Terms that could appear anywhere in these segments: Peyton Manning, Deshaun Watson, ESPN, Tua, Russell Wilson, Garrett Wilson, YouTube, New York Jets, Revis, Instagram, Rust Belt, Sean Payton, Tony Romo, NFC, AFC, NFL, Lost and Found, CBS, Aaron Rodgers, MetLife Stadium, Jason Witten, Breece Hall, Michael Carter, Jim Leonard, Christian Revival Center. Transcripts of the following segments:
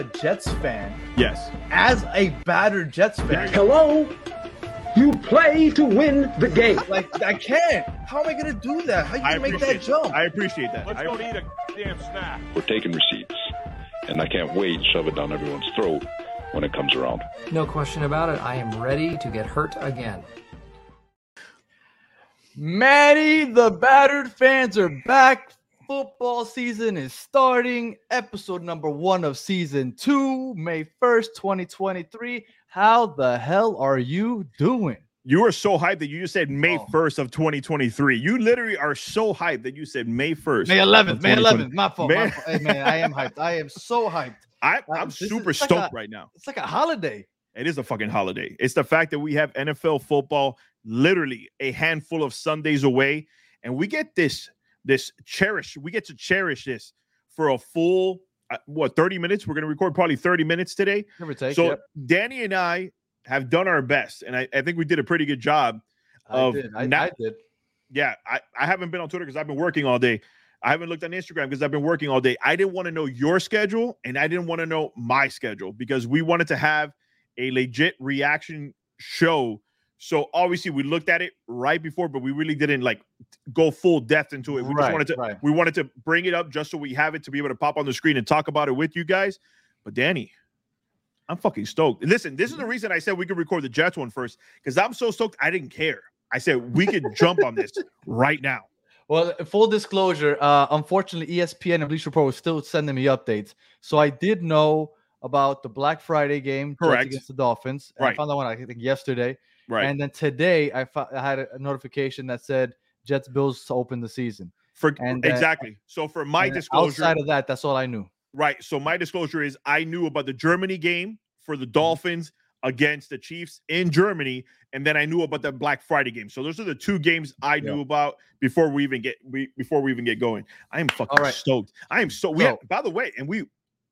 a Jets fan. Yes. As a battered Jets fan. Hello? You play to win the game. Like, I can't. How am I going to do that? How are you going to make that jump? I appreciate that. Let's go eat a damn snack. We're taking receipts, and I can't wait to shove it down everyone's throat when it comes around. No question about it. I am ready to get hurt again. Manny, the battered fans are back. Football season is starting. Episode number 1 of season 2, May 1st, 2023. How the hell are you doing? You are so hyped that you just said May 1st of 2023. You literally are so hyped that you said May 1st. May 11th. May 11th. My fault. My fault. Hey, man, I am hyped. I am so hyped. I'm super stoked right now. It's like a holiday. It is a fucking holiday. It's the fact that we have NFL football literally a handful of Sundays away. And we get to cherish this for a full 30 minutes. We're going to record probably 30 minutes today. Give or take. Danny and I have done our best, and I think we did a pretty good job. Yeah, I haven't been on Twitter because I've been working all day. I haven't looked on Instagram because I've been working all day. I didn't want to know your schedule, and I didn't want to know my schedule because we wanted to have a legit reaction show. So obviously we looked at it right before, but we really didn't go full depth into it. We wanted to bring it up just so we have it to be able to pop on the screen and talk about it with you guys. But Danny, I'm fucking stoked. Listen, this is the reason I said we could record the Jets one first, because I'm so stoked I didn't care. I said we could jump on this right now. Well, full disclosure, unfortunately, ESPN and Bleacher Report was still sending me updates. So I did know about the Black Friday game against the Dolphins. And I found that one, I think, yesterday. Right. And then today, I had a notification that said Jets Bills to open the season. Exactly. So for my disclosure, outside of that, that's all I knew. Right. So my disclosure is I knew about the Germany game for the Dolphins against the Chiefs in Germany, and then I knew about the Black Friday game. So those are the two games I knew about before we even get going. I am fucking stoked. I am so. By the way, and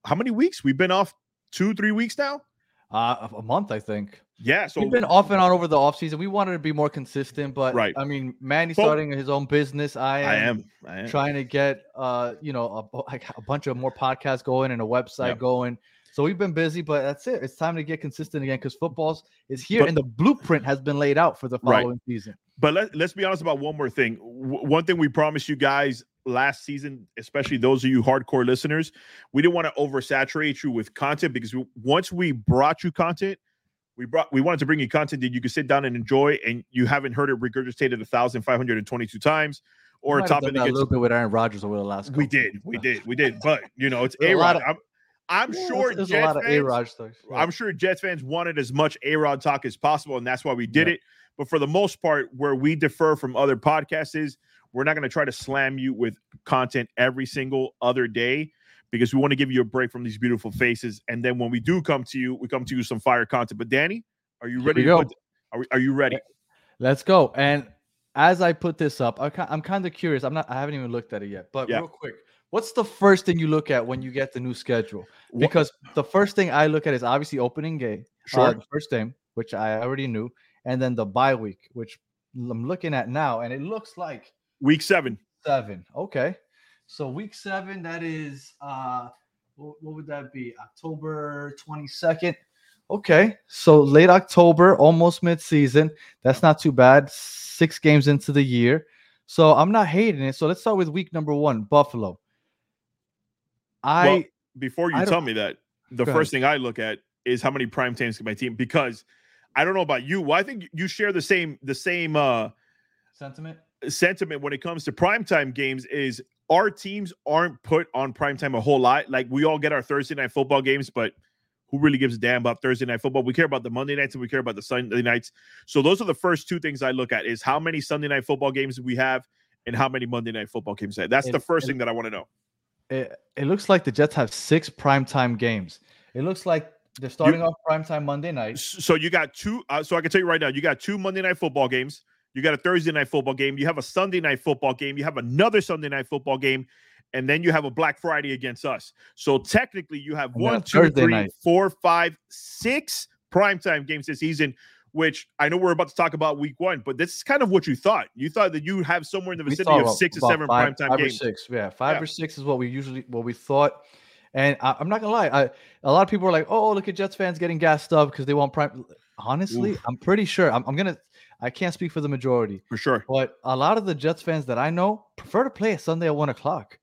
how many weeks we've been off? 2-3 weeks now. A month, I think. Yeah, so we've been off and on over the offseason. We wanted to be more consistent, but I mean, Manny's starting his own business. I am trying to get a bunch of more podcasts going and a website going. So we've been busy, but that's it. It's time to get consistent again because football is here, and the blueprint has been laid out for the following season. But let's be honest about one more thing. One thing we promised you guys last season, especially those of you hardcore listeners, we didn't want to oversaturate you with content because once we brought you content, we wanted to bring you content that you could sit down and enjoy, and you haven't heard it regurgitated 1,522 times. Or a topic that a little bit with Aaron Rodgers over the last. We did. But it's A-Rod. I'm sure Jets fans wanted as much A-Rod talk as possible, and that's why we did it. But for the most part, where we differ from other podcasts is we're not going to try to slam you with content every single other day because we want to give you a break from these beautiful faces. And then when we do come to you, we come to you with some fire content. But Danny, are you ready? Are you ready? Let's go. And as I put this up, I'm kind of curious. I haven't even looked at it yet, but real quick, what's the first thing you look at when you get the new schedule? Because the first thing I look at is obviously opening day, the first game, which I already knew. And then the bye week, which I'm looking at now. And it looks like Week 7. Okay. So Week 7, that is, what would that be? October 22nd. Okay. So late October, almost mid-season. That's not too bad. 6 games into the year. So I'm not hating it. So let's start with week number 1, Buffalo. Before you tell me that, the first thing I look at is how many prime times can my team, because I don't know about you. Well, I think you share the same sentiment. Sentiment when it comes to primetime games is our teams aren't put on primetime a whole lot. Like, we all get our Thursday night football games, but who really gives a damn about Thursday night football? We care about the Monday nights and we care about the Sunday nights. So those are the first two things I look at is how many Sunday night football games we have and how many Monday night football games we have. That's the first thing that I want to know. It looks like the Jets have 6 primetime games. It looks like they're starting off primetime Monday night. So you got two. So I can tell you right now, you got 2 Monday night football games. You got a Thursday night football game. You have a Sunday night football game. You have another Sunday night football game. And then you have a Black Friday against us. So technically you have 6 primetime games this season, which I know we're about to talk about week 1, but this is kind of what you thought. You thought that you have somewhere in the vicinity of 6 or 7 primetime games. 5 or 6 is what we thought. And I'm not gonna lie, a lot of people are like, "Oh, look at Jets fans getting gassed up because they want prime." Honestly, oof. I'm pretty sure. I can't speak for the majority, for sure. But a lot of the Jets fans that I know prefer to play a Sunday at 1 o'clock.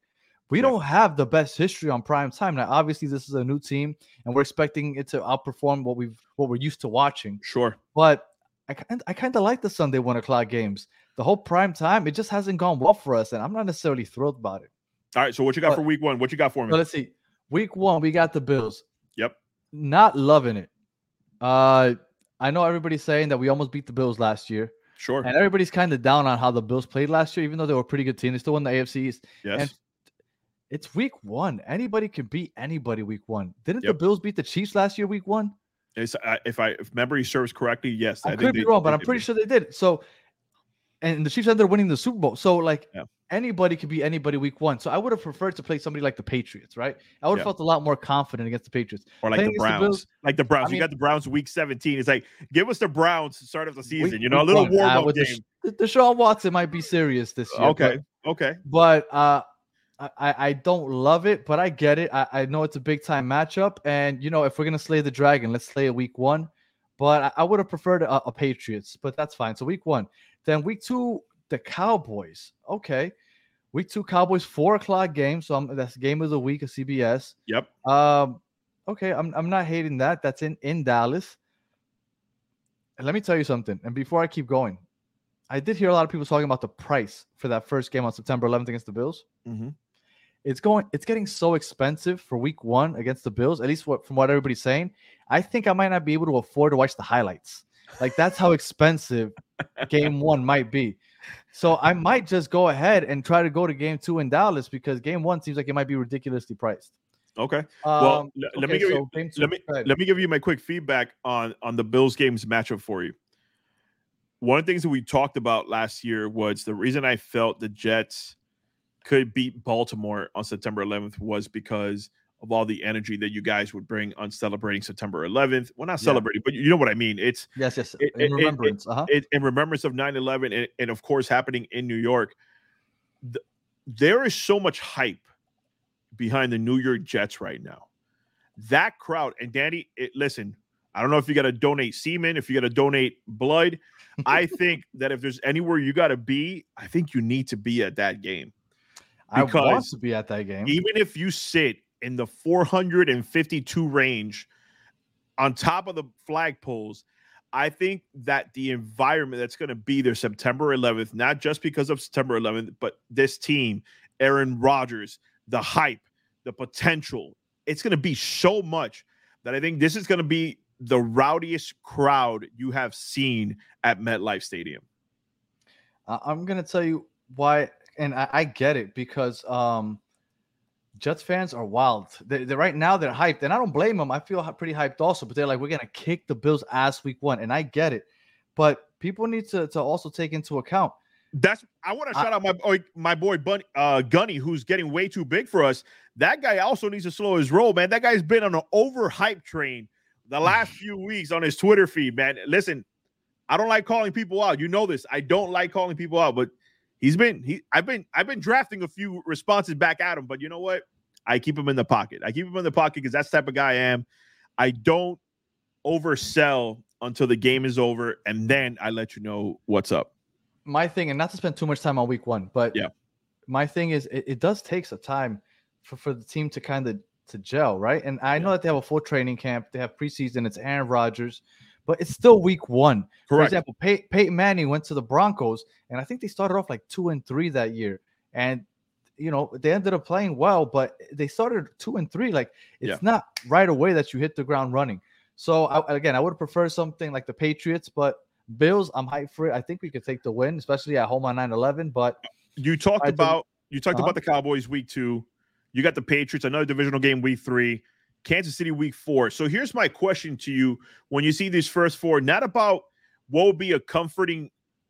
We don't have the best history on prime time. Now, obviously, this is a new team, and we're expecting it to outperform what we're used to watching. Sure, but I kind of like the Sunday 1 o'clock games. The whole prime time, it just hasn't gone well for us, and I'm not necessarily thrilled about it. All right, so what you got for Week One? What you got for me? So let's see. Week One, we got the Bills. Yep, not loving it. I know everybody's saying that we almost beat the Bills last year. Sure, and everybody's kind of down on how the Bills played last year, even though they were a pretty good team. They still won the AFC East. Yes. And it's Week One. Anybody can beat anybody Week One. Didn't the Bills beat the Chiefs last year Week One? If memory serves correctly, yes. I could be wrong, but I'm pretty sure they did. So, and the Chiefs ended up winning the Super Bowl. So, anybody could beat anybody Week One. So I would have preferred to play somebody like the Patriots, right? I would have felt a lot more confident against the Patriots. Or like the Browns. I mean, you got the Browns Week 17. It's like, give us the Browns to start of the season. A little warm-up game. Deshaun Watson might be serious this year. Okay. But I don't love it, but I get it. I know it's a big time matchup, and if we're gonna slay the dragon, let's slay it Week One. But I would have preferred a Patriots, but that's fine. So Week One, then Week Two, the Cowboys. Okay, Week Two, Cowboys, 4 o'clock game. So that's game of the week of CBS. Yep. Okay, I'm not hating that. That's in Dallas. And let me tell you something. And before I keep going, I did hear a lot of people talking about the price for that first game on September 11th against the Bills. Mm-hmm. It's getting so expensive for Week One against the Bills, at least from what everybody's saying. I think I might not be able to afford to watch the highlights. Like, that's how expensive Game One might be. So I might just go ahead and try to go to Game Two in Dallas, because Game One seems like it might be ridiculously priced. Okay. Let me give you my quick feedback on the Bills games matchup for you. One of the things that we talked about last year was the reason I felt the Jets could beat Baltimore on September 11th was because of all the energy that you guys would bring on celebrating September 11th. Well, not celebrating, but you know what I mean. It's yes. In remembrance. In remembrance of 9/11 and of course happening in New York. There is so much hype behind the New York Jets right now. That crowd, and Danny, listen, I don't know if you got to donate semen, if you got to donate blood. I think that if there's anywhere you got to be, I think you need to be at that game. Because I want to be at that game. Even if you sit in the 452 range on top of the flagpoles, I think that the environment that's going to be there September 11th, not just because of September 11th, but this team, Aaron Rodgers, the hype, the potential, it's going to be so much that I think this is going to be the rowdiest crowd you have seen at MetLife Stadium. I'm going to tell you why. And I get it, because Jets fans are wild. They're right now, they're hyped, and I don't blame them. I feel pretty hyped also, but they're like, we're going to kick the Bills' ass Week One, and I get it. But people need to also take into account. I want to shout out my boy Gunny, who's getting way too big for us. That guy also needs to slow his roll, man. That guy's been on an overhype train the last few weeks on his Twitter feed, man. Listen, I don't like calling people out. You know this. I don't like calling people out, but I've been drafting a few responses back at him, but you know what? I keep him in the pocket. I keep him in the pocket because that's the type of guy I am. I don't oversell until the game is over, and then I let you know what's up. My thing, and not to spend too much time on Week One, but my thing is it does take some time for the team to kind of to gel, right? And I know that they have a full training camp, they have preseason, it's Aaron Rodgers. But it's still Week One. Correct. For example, Peyton Manning went to the Broncos, and I think they started off like 2-3 that year. And, they ended up playing well, but they started 2-3. Like, it's not right away that you hit the ground running. So, I would prefer something like the Patriots, but Bills, I'm hyped for it. I think we could take the win, especially at home on 9/11. But you talked about the Cowboys Week Two. You got the Patriots, another divisional game Week Three. Kansas City Week 4. So here's my question to you: when you see these first four, not about what would be a comfort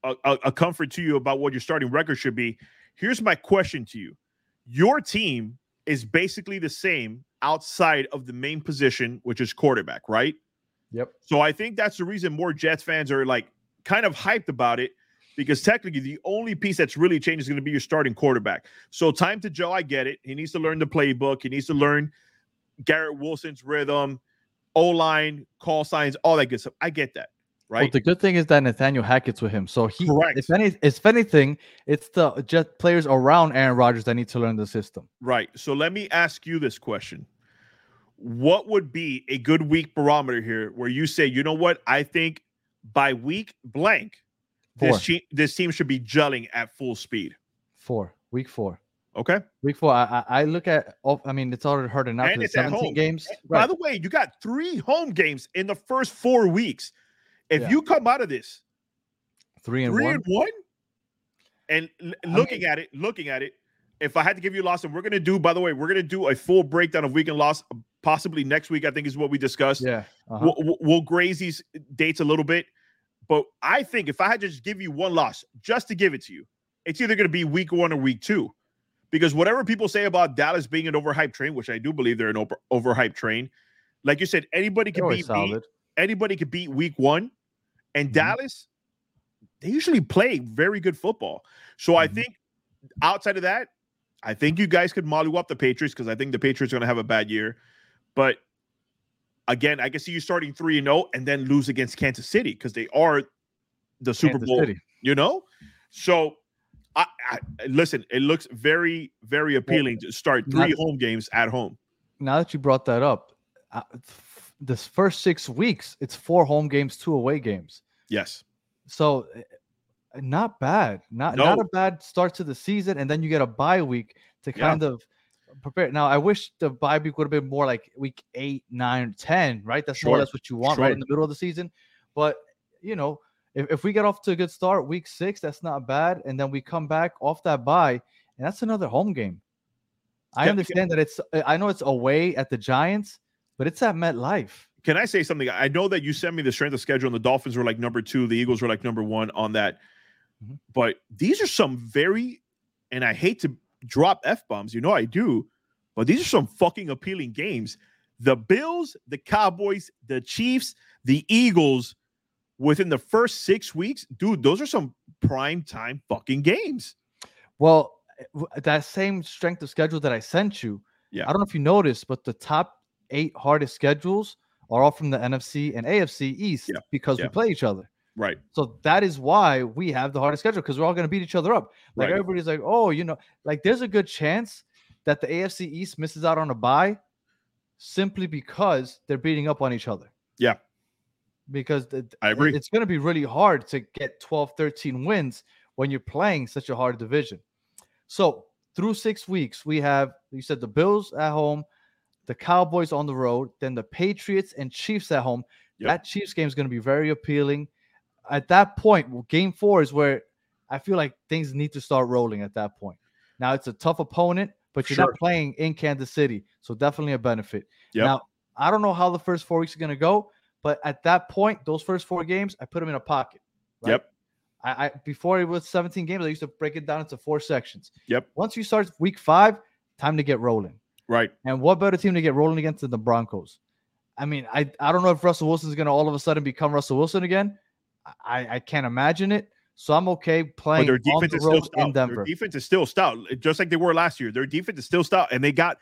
to you about what your starting record should be. Here's my question to you: your team is basically the same outside of the main position, which is quarterback, right? Yep. So I think that's the reason more Jets fans are like kind of hyped about it, because technically the only piece that's really changed is going to be your starting quarterback. So time to gel. I get it. He needs to learn the playbook. He needs to learn Garrett Wilson's rhythm, O-line, call signs, all that good stuff. I get that, right? Well, the good thing is that Nathaniel Hackett's with him. So he, if anything, it's the Jet players around Aaron Rodgers that need to learn the system. Right. So let me ask you this question. What would be a good week barometer here where you say, you know what, I think by week blank, this team should be gelling at full speed? Week four. Okay. Week four. I look at, I mean, it's already hard enough. And it's 17 at home. Games. Right. By the way, you got 3 home games in the first 4 weeks. If you come out of this 3-1, and looking at it, if I had to give you a loss, and we're going to do, by the way, we're going to do a full breakdown of weekend loss, possibly next week, I think is what we discussed. Yeah. Uh-huh. We'll graze these dates a little bit. But I think if I had to just give you one loss, just to give it to you, it's either going to be week one or week two. Because whatever people say about Dallas being an overhyped train, which I do believe they're an overhyped train, like you said, anybody could beat week one. And Dallas, they usually play very good football. So I think outside of that, I think you guys could molly up the Patriots, because I think the Patriots are going to have a bad year. But again, I can see you starting 3-0 and then lose against Kansas City, because they are the Super Bowl, you know? So I listen, it looks very, very appealing to start 3 home games at home. Now that you brought that up, this first 6 weeks, it's 4 home games, 2 away games. Yes. So not bad. Not a bad start to the season, and then you get a bye week to kind of prepare. Now, I wish the bye week would have been more like week 8, 9, 10, right? That's more or less what you want, right, in the middle of the season. But, you know, if we get off to a good start, week 6, that's not bad. And then we come back off that bye, and that's another home game. I understand that I know it's away at the Giants, but it's at MetLife. Can I say something? I know that you sent me the strength of schedule, and the Dolphins were like number 2. The Eagles were like number 1 on that. Mm-hmm. But these are some very, and I hate to drop F-bombs, you know I do, but these are some fucking appealing games. The Bills, the Cowboys, the Chiefs, the Eagles, within the first 6 weeks, dude, those are some prime time fucking games. Well, that same strength of schedule that I sent you, I don't know if you noticed, but the top 8 hardest schedules are all from the NFC and AFC East because we play each other. Right. So that is why we have the hardest schedule, because we're all going to beat each other up. Like everybody's like, oh, you know, like there's a good chance that the AFC East misses out on a bye simply because they're beating up on each other. Yeah. Because I agree. It's going to be really hard to get 12, 13 wins when you're playing such a hard division. So through 6 weeks, we have, you said, the Bills at home, the Cowboys on the road, then the Patriots and Chiefs at home. Yep. That Chiefs game is going to be very appealing. At that point, game 4 is where I feel like things need to start rolling at that point. Now, it's a tough opponent, but you're not playing in Kansas City, so definitely a benefit. Yep. Now, I don't know how the first 4 weeks are going to go, but at that point, those first 4 games, I put them in a pocket. Right? Yep. I before it was 17 games, I used to break it down into 4 sections. Yep. Once you start week 5, time to get rolling. Right. And what better team to get rolling against than the Broncos? I mean, I don't know if Russell Wilson is going to all of a sudden become Russell Wilson again. I can't imagine it. So I'm okay playing their defense on the road in Denver. Their defense is still stout, just like they were last year. Their defense is still stout, and they got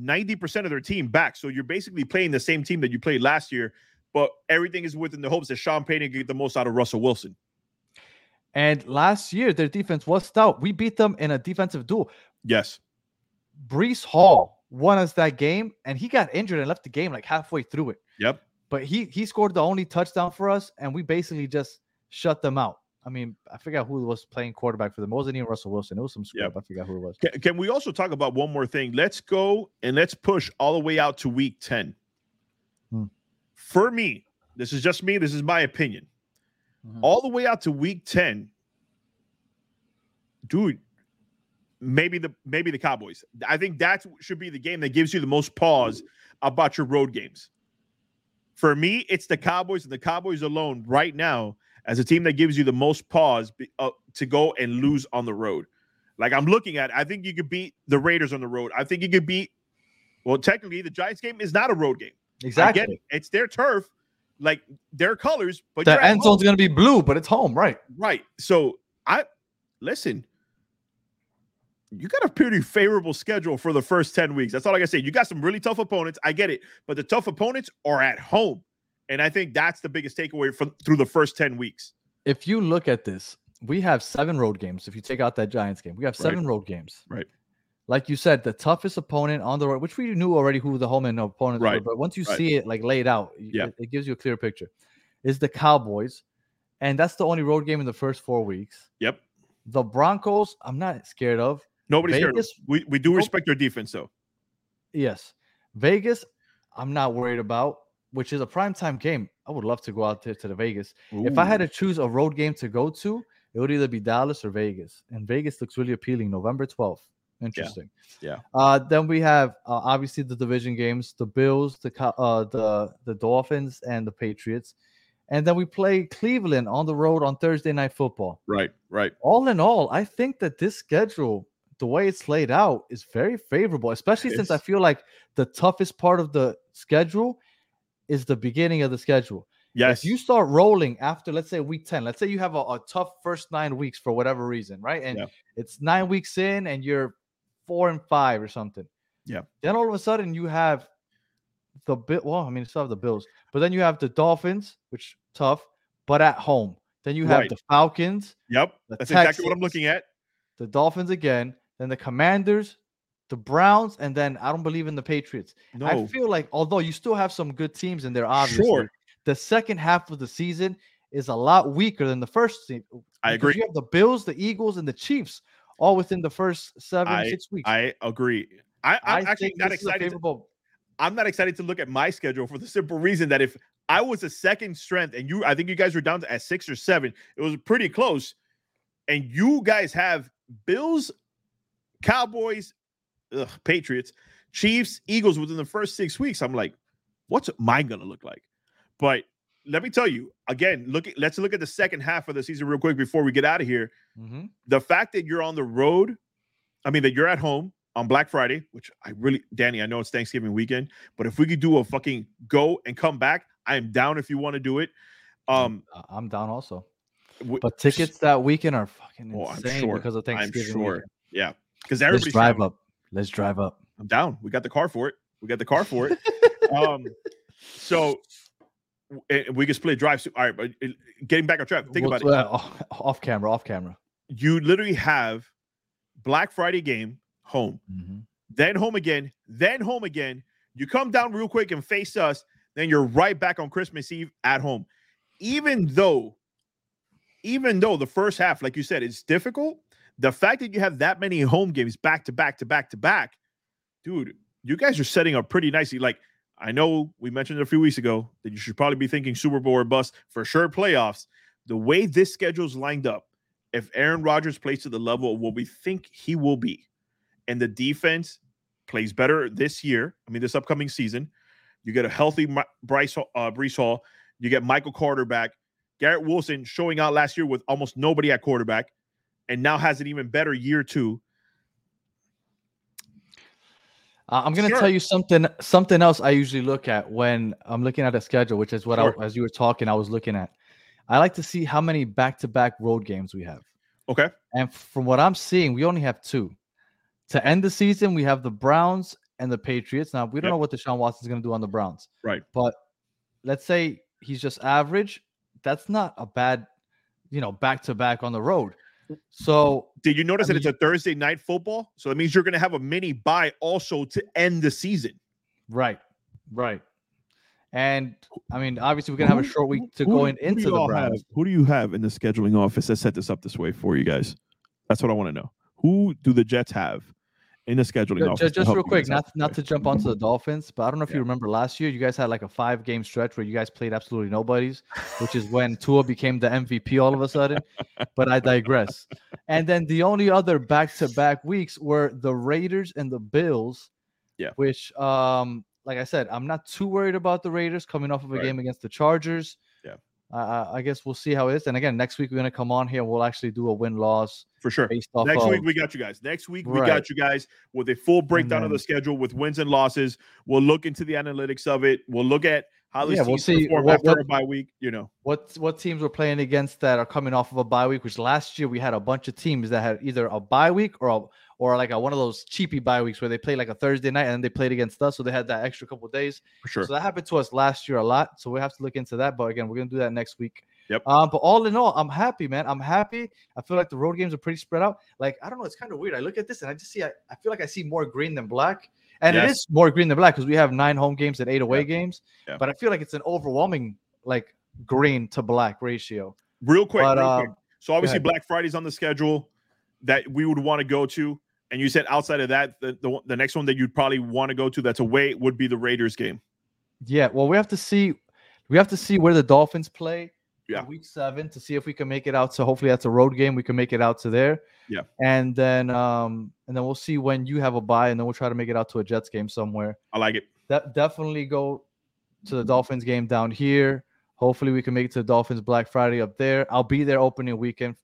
90% of their team back. So you're basically playing the same team that you played last year. But everything is within the hopes that Sean Payton can get the most out of Russell Wilson. And last year, their defense was stout. We beat them in a defensive duel. Yes. Breece Hall won us that game, and he got injured and left the game like halfway through it. Yep. But he scored the only touchdown for us, and we basically just shut them out. I mean, I forgot who was playing quarterback for them. It wasn't even Russell Wilson. It was some scrub. I forgot who it was. Can we also talk about one more thing? Let's go and let's push all the way out to week 10. For me, this is just me. This is my opinion. All the way out to week 10, dude, maybe the Cowboys. I think that should be the game that gives you the most pause about your road games. For me, it's the Cowboys, and the Cowboys alone right now as a team that gives you the most pause to go and lose on the road. Like I'm looking at it, I think you could beat the Raiders on the road. I think you could beat, well, technically the Giants game is not a road game. Exactly. I get it. It's their turf, like their colors, but the end zone's going to be blue, but it's home, right? Right. So I listen, you got a pretty favorable schedule for the first 10 weeks. That's all I got to say. You got some really tough opponents. I get it. But the tough opponents are at home. And I think that's the biggest takeaway from through the first 10 weeks. If you look at this, we have 7 road games. If you take out that Giants game, we have 7 road games. Right. Like you said, the toughest opponent on the road, which we knew already who the home and opponents were. But once you see it like laid out, it gives you a clear picture. Is the Cowboys. And that's the only road game in the first 4 weeks. Yep. The Broncos, I'm not scared of. Nobody's scared of. We do respect their defense, though. Yes. Vegas, I'm not worried about, which is a primetime game. I would love to go out there to the Vegas. Ooh. If I had to choose a road game to go to, it would either be Dallas or Vegas. And Vegas looks really appealing, November 12th. Interesting. Yeah. Then we have, obviously, the division games, the Bills, the Dolphins, and the Patriots. And then we play Cleveland on the road on Thursday Night Football. Right. All in all, I think that this schedule, the way it's laid out, is very favorable, especially since I feel like the toughest part of the schedule is the beginning of the schedule. Yes. If you start rolling after, let's say, week 10, let's say you have a tough first 9 weeks for whatever reason, right? And it's 9 weeks in and you're 4-5 or something. Yeah. Then all of a sudden you have still have the Bills, but then you have the Dolphins, which tough, but at home. Then you have the Falcons. Yep, that's Texans, exactly what I'm looking at. The Dolphins again, then the Commanders, the Browns, and then I don't believe in the Patriots. No. I feel like although you still have some good teams in there, obviously, the second half of the season is a lot weaker than the first team. I agree. You have the Bills, the Eagles, and the Chiefs all within the first 7-6 weeks. I agree. I'm actually not excited. I'm not excited to look at my schedule for the simple reason that if I was a second strength and I think you guys were down at 6 or 7, it was pretty close. And you guys have Bills, Cowboys, Patriots, Chiefs, Eagles within the first 6 weeks. I'm like, what's mine going to look like? But let me tell you again, let's look at the second half of the season real quick before we get out of here. Mm-hmm. The fact that you're on the road, I mean, that you're at home on Black Friday, which Danny, I know it's Thanksgiving weekend, but if we could do a fucking go and come back, I am down if you want to do it. I'm down also. But tickets that weekend are fucking insane because of Thanksgiving. I'm sure. Weekend. Yeah. Because everybody's Let's drive up. I'm down. We got the car for it. So we can split drives. All right. But getting back on track, think about it. Off camera. You literally have Black Friday game. Home, mm-hmm. then home again. You come down real quick and face us, then you're right back on Christmas Eve at home. Even though the first half, like you said, it's difficult, the fact that you have that many home games back to back, dude, you guys are setting up pretty nicely. Like, I know we mentioned a few weeks ago that you should probably be thinking Super Bowl or bust, for sure playoffs. The way this schedule's lined up, if Aaron Rodgers plays to the level of what we think he will be, and the defense plays better this upcoming season. You get a healthy Breece Hall. You get Michael Carter back. Garrett Wilson showing out last year with almost nobody at quarterback and now has an even better year too. I'm going to tell you something else I usually look at when I'm looking at a schedule, which is what as you were talking, I was looking at. I like to see how many back-to-back road games we have. Okay. And from what I'm seeing, we only have 2. To end the season, we have the Browns and the Patriots. Now, we don't know what Deshaun Watson is going to do on the Browns. Right. But let's say he's just average. That's not a bad, back-to-back on the road. So did you notice that it's a Thursday night football? So that means you're going to have a mini bye also to end the season. Right. And, obviously, we're going to have a short week to go into the Browns. Who do you have in the scheduling office that set this up this way for you guys? That's what I want to know. Who do the Jets have in the scheduling office? Just real quick, not to jump onto the Dolphins, but I don't know if you remember last year, you guys had like a 5-game stretch where you guys played absolutely nobodies, which is when Tua became the MVP all of a sudden. But I digress. And then the only other back-to-back weeks were the Raiders and the Bills, which, like I said, I'm not too worried about the Raiders coming off of a game against the Chargers. I guess we'll see how it is. And again, next week we're going to come on here. We'll actually do a win-loss. For sure. Next week we got you guys. With a full breakdown of the schedule with wins and losses. We'll look into the analytics of it. We'll look at how these teams perform after a bye week. What teams we're playing against that are coming off of a bye week, which last year we had a bunch of teams that had either a bye week or or like a, one of those cheapy bye weeks where they play like a Thursday night and then they played against us. So they had that extra couple of days. For sure. So that happened to us last year a lot. So we have to look into that. But again, we're going to do that next week. Yep. But all in all, I'm happy, man. I'm happy. I feel like the road games are pretty spread out. Like, I don't know. It's kind of weird. I look at this and I just see, I feel like I see more green than black. And yes, it is more green than black because we have 9 home games and 8 away games. Yep. But I feel like it's an overwhelming, like, green to black ratio. Real quick. So obviously Black Friday's on the schedule that we would want to go to. And you said outside of that, the next one that you'd probably want to go to that's away would be the Raiders game. Yeah. Well, we have to see where the Dolphins play in week 7 to see if we can make it out. So hopefully that's a road game. We can make it out to there. Yeah. And then we'll see when you have a bye, and then we'll try to make it out to a Jets game somewhere. I like it. Definitely go to the Dolphins game down here. Hopefully we can make it to the Dolphins Black Friday up there. I'll be there opening weekend.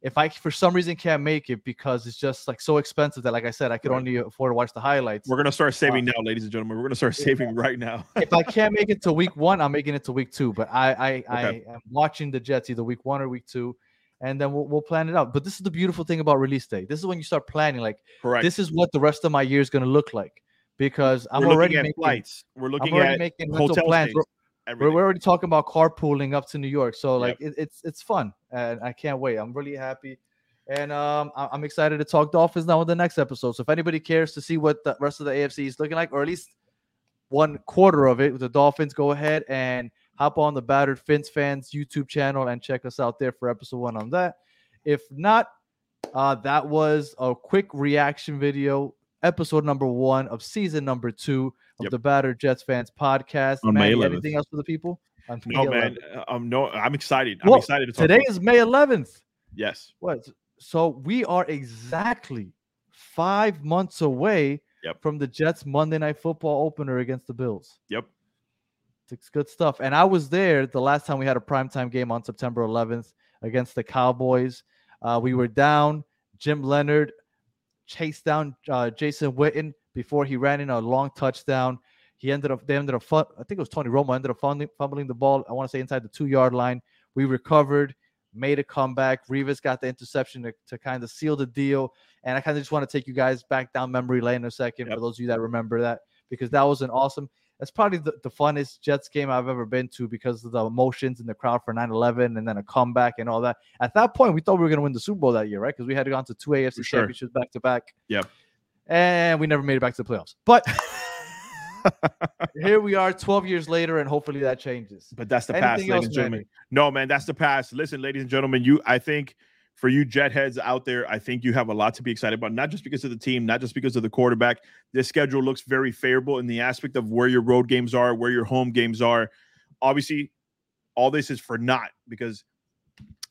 If I for some reason can't make it because it's just like so expensive that, like I said, I could only afford to watch the highlights. We're gonna start saving now, ladies and gentlemen. We're gonna start saving right now. If I can't make it to week 1, I'm making it to week 2. But I am watching the Jets either week 1 or week 2, and then we'll plan it out. But this is the beautiful thing about release day. This is when you start planning. Like this is what the rest of my year is gonna look like because I'm already making flights. We're looking at hotel plans. Everything. We're already talking about carpooling up to New York, so like it's fun, and I can't wait. I'm really happy, and I'm excited to talk Dolphins now in the next episode. So if anybody cares to see what the rest of the AFC is looking like, or at least one quarter of it with the Dolphins, go ahead and hop on the Battered Fins Fans YouTube channel and check us out there for episode 1 on that. If not, that was a quick reaction video, episode number 1 of season number 2. Of the Battered Jets Fans podcast. On May 11th. Anything else for the people? I'm excited. I'm excited to talk. Today is May 11th. Yes. What? So we are exactly 5 months away from the Jets Monday Night Football opener against the Bills. Yep. It's good stuff. And I was there the last time we had a primetime game on September 11th against the Cowboys. We were down. Jim Leonard chased down Jason Witten before he ran in a long touchdown. Tony Romo ended up fumbling the ball, I want to say, inside the 2-yard line. We recovered, made a comeback. Revis got the interception to kind of seal the deal. And I kind of just want to take you guys back down memory lane in a second for those of you that remember that, because that was an awesome – that's probably the funnest Jets game I've ever been to because of the emotions in the crowd for 9/11 and then a comeback and all that. At that point, we thought we were going to win the Super Bowl that year, right? Because we had gone to 2 AFC championships back-to-back. Yeah. And we never made it back to the playoffs. But here we are 12 years later, and hopefully that changes. But that's the past, ladies and gentlemen. No, man, that's the past. Listen, ladies and gentlemen, I think for you Jet heads out there, I think you have a lot to be excited about, not just because of the team, not just because of the quarterback. This schedule looks very favorable in the aspect of where your road games are, where your home games are. Obviously, all this is for naught because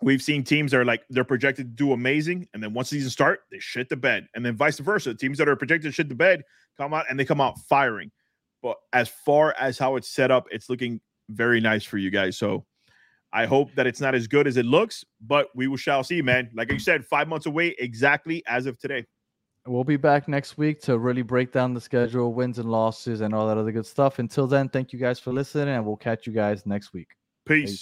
we've seen teams that are like, they're projected to do amazing, and then once the season start, they shit the bed. And then vice versa. Teams that are projected to shit the bed come out, and they come out firing. But as far as how it's set up, it's looking very nice for you guys. So I hope that it's not as good as it looks, but we shall see, man. Like you said, 5 months away exactly as of today. We'll be back next week to really break down the schedule, wins and losses, and all that other good stuff. Until then, thank you guys for listening, and we'll catch you guys next week. Peace.